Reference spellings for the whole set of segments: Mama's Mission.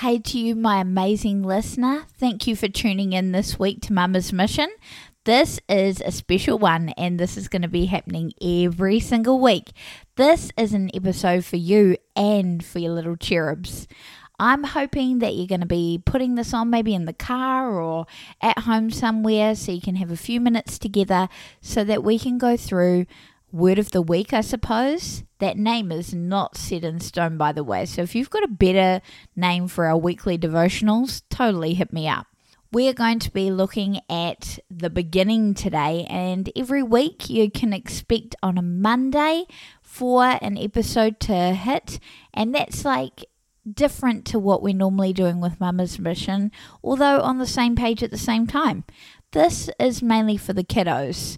Hey to you, my amazing listener. Thank you for tuning in this week to Mama's Mission. This is a special one, and this is going to be happening every single week. This is an episode for you and for your little cherubs. I'm hoping that you're going to be putting this on maybe in the car or at home somewhere so you can have a few minutes together so that we can go through Word of the Week, I suppose. That name is not set in stone, by the way. So if you've got a better name for our weekly devotionals, totally hit me up. We are going to be looking at the beginning today, and every week you can expect on a Monday for an episode to hit, and that's like different to what we're normally doing with Mama's Mission, although on the same page at the same time. This is mainly for the kiddos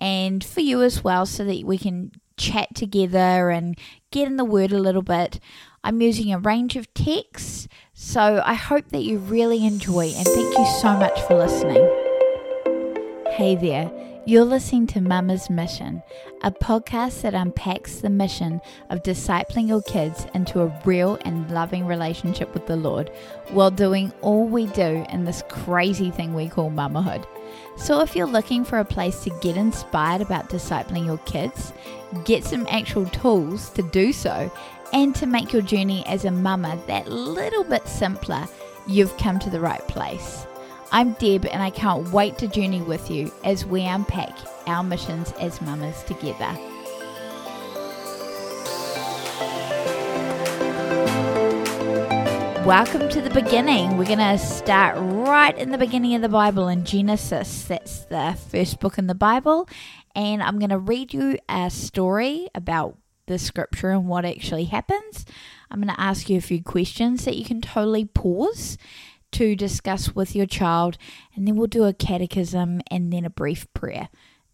and for you as well, so that we can chat together and get in the Word a little bit. I'm using a range of texts, so I hope that you really enjoy, and thank you so much for listening. Hey there, you're listening to Mama's Mission, a podcast that unpacks the mission of discipling your kids into a real and loving relationship with the Lord while doing all we do in this crazy thing we call mamahood. So if you're looking for a place to get inspired about discipling your kids, get some actual tools to do so, and to make your journey as a mama that little bit simpler, you've come to the right place. I'm Deb, and I can't wait to journey with you as we unpack our missions as mamas together. Welcome to the beginning. We're going to start right in the beginning of the Bible in Genesis. That's the first book in the Bible. And I'm going to read you a story about the scripture and what actually happens. I'm going to ask you a few questions that you can totally pause to discuss with your child. And then we'll do a catechism and then a brief prayer.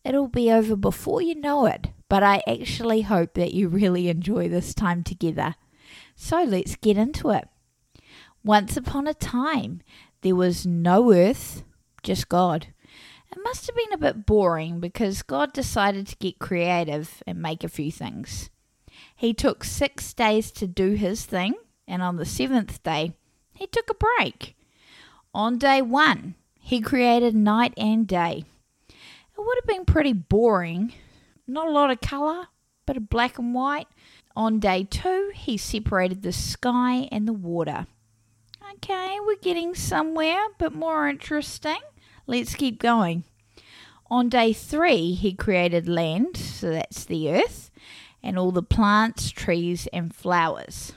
It'll be over before you know it. But I actually hope that you really enjoy this time together. So let's get into it. Once upon a time, there was no earth, just God. It must have been a bit boring because God decided to get creative and make a few things. He took 6 days to do his thing, and on the seventh day, he took a break. On day one, he created night and day. It would have been pretty boring. Not a lot of colour, bit of black and white. On day two, he separated the sky and the water. Okay, we're getting somewhere, but more interesting. Let's keep going. On day three, he created land, so that's the earth, and all the plants, trees, and flowers.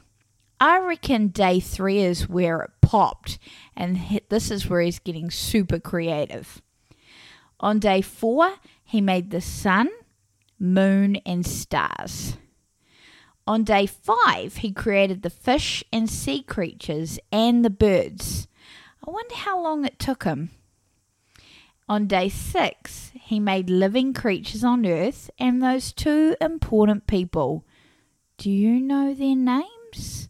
I reckon day three is where it popped, and this is where he's getting super creative. On day four, he made the sun, moon, and stars. On day five, he created the fish and sea creatures and the birds. I wonder how long it took him. On day six, he made living creatures on earth and those two important people. Do you know their names?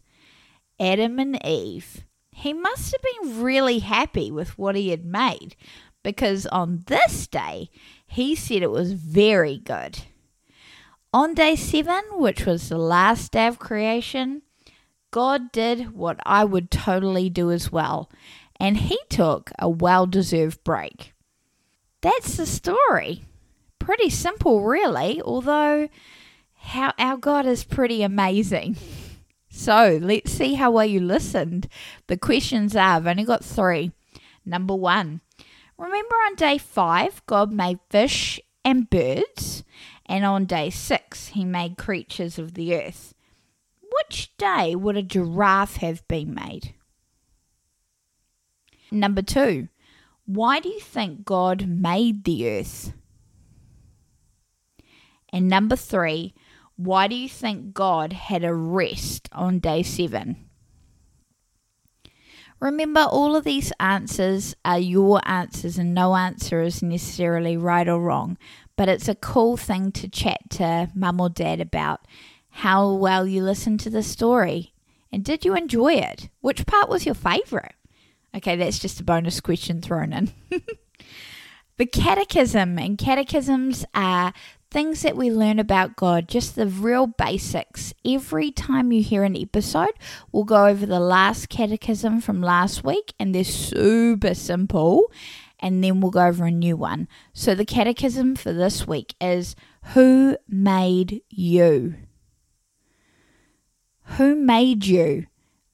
Adam and Eve. He must have been really happy with what he had made, because on this day, he said it was very good. On day seven, which was the last day of creation, God did what I would totally do as well, and he took a well-deserved break. That's the story. Pretty simple, really, although our God is pretty amazing. So let's see how well you listened. The questions are, I've only got 3. Number 1, remember on day 5, God made fish and birds, and on day 6, he made creatures of the earth. Which day would a giraffe have been made? Number 2, why do you think God made the earth? And number 3, why do you think God had a rest on day 7? Remember, all of these answers are your answers, and no answer is necessarily right or wrong. But it's a cool thing to chat to mum or dad about how well you listened to the story. And did you enjoy it? Which part was your favourite? Okay, that's just a bonus question thrown in. The catechism, and catechisms are things that we learn about God, just the real basics. Every time you hear an episode, we'll go over the last catechism from last week, and they're super simple, and then we'll go over a new one. So the catechism for this week is, who made you? Who made you?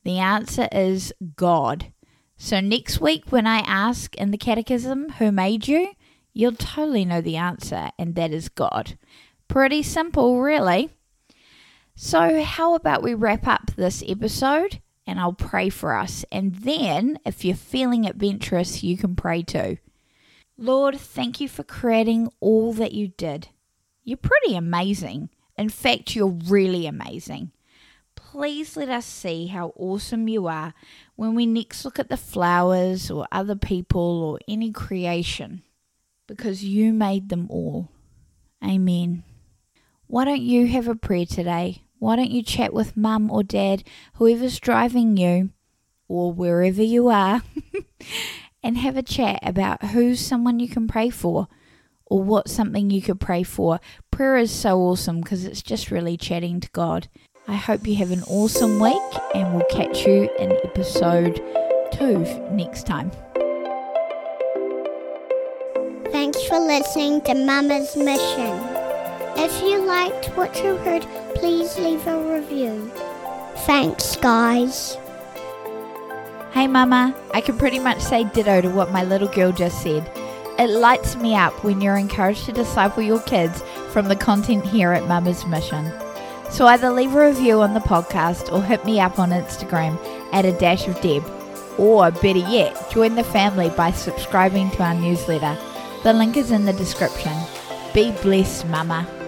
The answer is God. So next week when I ask in the catechism, who made you? You'll totally know the answer, and that is God. Pretty simple, really. So how about we wrap up this episode, and I'll pray for us. And then, if you're feeling adventurous, you can pray too. Lord, thank you for creating all that you did. You're pretty amazing. In fact, you're really amazing. Please let us see how awesome you are when we next look at the flowers or other people or any creation, because you made them all. Amen. Why don't you have a prayer today? Why don't you chat with mum or dad, whoever's driving you, or wherever you are, and have a chat about who's someone you can pray for, or what's something you could pray for. Prayer is so awesome because it's just really chatting to God. I hope you have an awesome week, and we'll catch you in episode 2 next time. Thanks for listening to Mama's Mission. If you liked what you heard, please leave a review. Thanks, guys. Hey, Mama. I can pretty much say ditto to what my little girl just said. It lights me up when you're encouraged to disciple your kids from the content here at Mama's Mission. So either leave a review on the podcast or hit me up on Instagram @a-of-deb. Or, better yet, join the family by subscribing to our newsletter. The link is in the description. Be blessed, Mama.